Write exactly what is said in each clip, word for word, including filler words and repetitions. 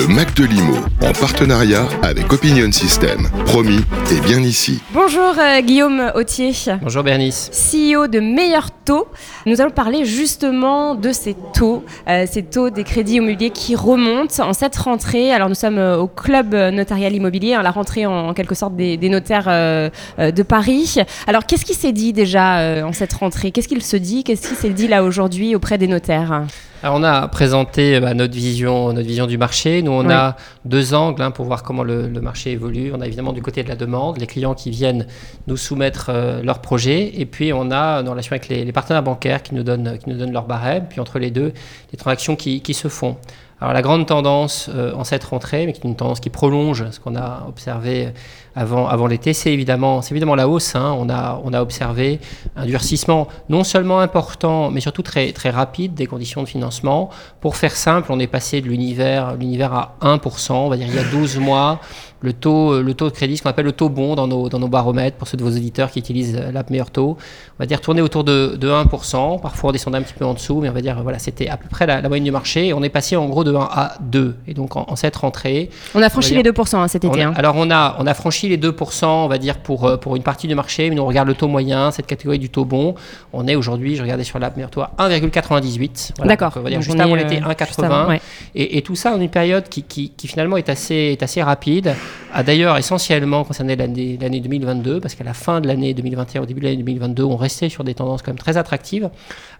Le Mag de l'Immo, en partenariat avec Opinion System. Promis, t'es bien ici. Bonjour euh, Guillaume Autier. Bonjour Bernice. C E O de MeilleurTaux. Nous allons parler justement de ces taux, euh, ces taux des crédits immobiliers qui remontent en cette rentrée. Alors nous sommes au club notarial immobilier, hein, la rentrée en quelque sorte des, des notaires euh, de Paris. Alors qu'est-ce qui s'est dit déjà euh, en cette rentrée ? Qu'est-ce qu'il se dit ? Qu'est-ce qui s'est dit là aujourd'hui auprès des notaires ? Alors on a présenté bah, notre vision, notre vision du marché. Nous on oui. a deux angles hein, pour voir comment le, le marché évolue. On a évidemment du côté de la demande, les clients qui viennent nous soumettre euh, leurs projets, et puis on a en relation avec les, les partenaires bancaires qui nous donnent, qui nous donnent leur barème. Puis entre les deux, les transactions qui, qui se font. Alors la grande tendance euh, en cette rentrée, mais qui est une tendance qui prolonge ce qu'on a observé avant, avant l'été, c'est évidemment, c'est évidemment la hausse. Hein. On a, on a observé un durcissement non seulement important, mais surtout très, très rapide des conditions de financement. Pour faire simple, on est passé de l'univers, l'univers à un pour cent, on va dire il y a douze mois, le taux, le taux de crédit, ce qu'on appelle le taux bon dans nos, dans nos baromètres, pour ceux de vos auditeurs qui utilisent l'app MeilleurTaux, on va dire tourner autour de, de un pour cent, parfois on descendait un petit peu en dessous, mais on va dire voilà, c'était à peu près la, la moyenne du marché, et on est passé en gros de un à deux, et donc en, en cette rentrée on a franchi on dire, les deux pour cent hein, cet été on a, hein. alors on a, on a franchi les deux pour cent on va dire pour, pour une partie du marché, mais nous on regarde le taux moyen, cette catégorie du taux bon, on est aujourd'hui, je regardais sur l'app MeilleurTaux, à un virgule quatre-vingt-dix-huit, voilà, d'accord, donc, on va dire, juste avant l'été un virgule quatre-vingts, ouais. et, et tout ça en une période qui, qui, qui finalement est assez, est assez rapide, a d'ailleurs essentiellement concerné l'année, l'année deux mille vingt-deux, parce qu'à la fin de l'année deux mille vingt et un, au début de l'année deux mille vingt-deux, on restait sur des tendances quand même très attractives.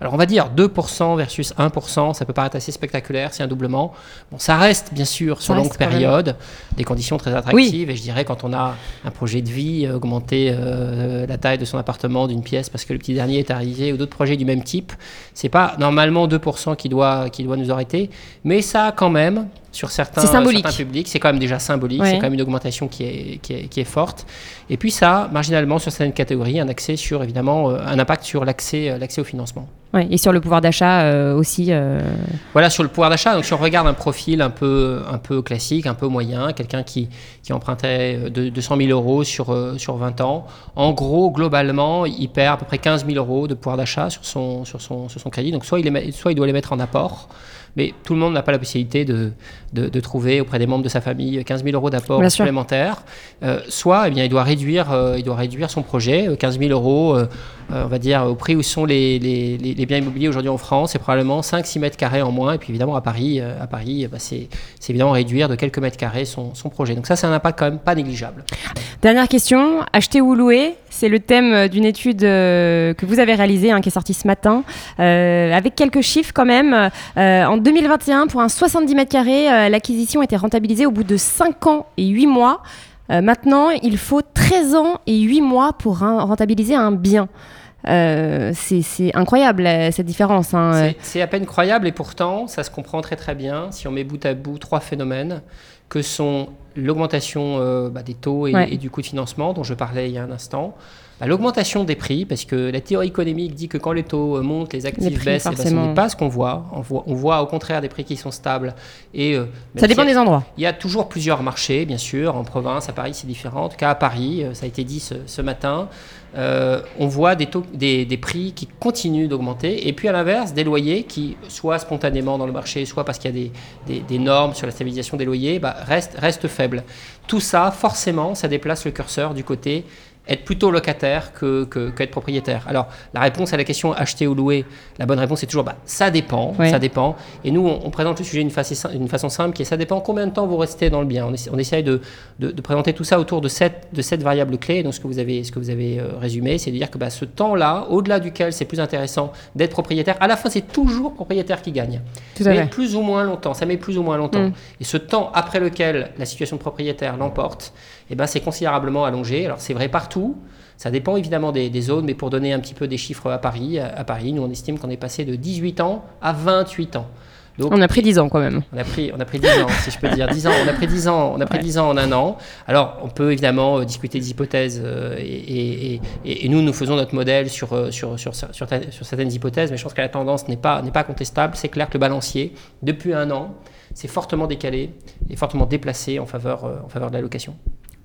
Alors on va dire deux pour cent versus un pour cent, ça peut paraître assez spectaculaire, c'est un doublement. Bon, ça reste bien sûr sur ouais, longue période, même. Des conditions très attractives, oui. Et je dirais quand on a un projet de vie, augmenter euh, la taille de son appartement d'une pièce parce que le petit dernier est arrivé, ou d'autres projets du même type, c'est pas normalement deux pour cent qui doit, qui doit nous arrêter, mais ça quand même, sur certains, certains publics, c'est quand même déjà symbolique, ouais. C'est quand même une augmentation qui est, qui est, qui est forte. Et puis ça, marginalement, sur certaines catégories, un accès sur, évidemment, un impact sur l'accès, l'accès au financement. Ouais, et sur le pouvoir d'achat euh, aussi. Euh... Voilà, sur le pouvoir d'achat. Donc, si on regarde un profil un peu, un peu classique, un peu moyen, quelqu'un qui, qui empruntait deux cent mille euros sur, sur vingt ans, en gros, globalement, il perd à peu près quinze mille euros de pouvoir d'achat sur son, sur son, sur son crédit. Donc, soit il, les, soit il doit les mettre en apport, mais tout le monde n'a pas la possibilité de, de, de trouver auprès des membres de sa famille quinze mille euros d'apport supplémentaire. Euh, soit eh bien, il, doit réduire, euh, il doit réduire son projet, quinze mille euros, euh, euh, on va dire, au prix où sont les, les, les, les biens immobiliers aujourd'hui en France, c'est probablement cinq à six mètres carrés en moins. Et puis évidemment, à Paris, euh, à Paris bah, c'est, c'est évidemment réduire de quelques mètres carrés son, son projet. Donc ça, c'est un impact quand même pas négligeable. Dernière question, acheter ou louer, c'est le thème d'une étude euh, que vous avez réalisée, hein, qui est sortie ce matin, euh, avec quelques chiffres quand même. Euh, en deux mille vingt et un, pour un soixante-dix mètres carrés, euh, l'acquisition était rentabilisée au bout de cinq ans et huit mois. Euh, maintenant, il faut treize ans et huit mois pour un, rentabiliser un bien. Euh, c'est, c'est incroyable cette différence. Hein. C'est, c'est à peine croyable et pourtant, ça se comprend très très bien si on met bout à bout trois phénomènes que sont l'augmentation euh, bah, des taux et, ouais. et du coût de financement dont je parlais il y a un instant. Bah, l'augmentation des prix, parce que la théorie économique dit que quand les taux montent, les actifs les prix, baissent, et bah, ce n'est pas ce qu'on voit. On voit, on voit au contraire des prix qui sont stables. Et, euh, ça dépend si des a, endroits. Il y a toujours plusieurs marchés, bien sûr. En province, à Paris, c'est différent. En tout cas, à Paris, ça a été dit ce, ce matin, euh, on voit des, taux, des, des prix qui continuent d'augmenter. Et puis, à l'inverse, des loyers qui, soit spontanément dans le marché, soit parce qu'il y a des, des, des normes sur la stabilisation des loyers, bah, restent, restent faibles. Tout ça, forcément, ça déplace le curseur du côté être plutôt locataire que, que, que être propriétaire. Alors, la réponse à la question acheter ou louer, la bonne réponse est toujours bah, ça dépend, oui. ça dépend. Et nous, on, on présente le sujet d'une façon, d'une façon simple qui est ça dépend combien de temps vous restez dans le bien. On, essa- on essaye de, de, de présenter tout ça autour de cette, de cette variable clé. Donc, ce que vous avez, ce que vous avez euh, résumé, c'est de dire que bah, ce temps-là, au-delà duquel c'est plus intéressant d'être propriétaire, à la fin, c'est toujours propriétaire qui gagne. Tout à fait. Mais plus ou moins longtemps, ça met plus ou moins longtemps. Mmh. Et ce temps après lequel la situation de propriétaire l'emporte, eh ben, c'est considérablement allongé. Alors, c'est vrai partout. Ça dépend évidemment des, des zones, mais pour donner un petit peu des chiffres à Paris, à, à Paris, nous, on estime qu'on est passé de dix-huit ans à vingt-huit ans. Donc, on a pris dix ans quand même. On a pris, on a pris dix ans, si je peux dire. dix ans, on a pris dix ans, on a pris ouais. dix ans en un an. Alors, on peut évidemment euh, discuter des hypothèses euh, et, et, et, et nous, nous faisons notre modèle sur, sur, sur, sur, sur, sur certaines hypothèses, mais je pense que la tendance n'est pas, n'est pas contestable. C'est clair que le balancier, depuis un an, s'est fortement décalé et fortement déplacé en faveur, euh, en faveur de la location.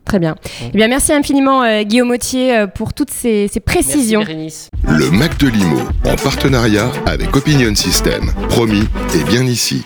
Très bien. Eh bien, merci infiniment euh, Guillaume Autier euh, pour toutes ces, ces précisions. Merci, Le Mag de l'Immo, en partenariat avec Opinion System. Promis, t'es bien ici.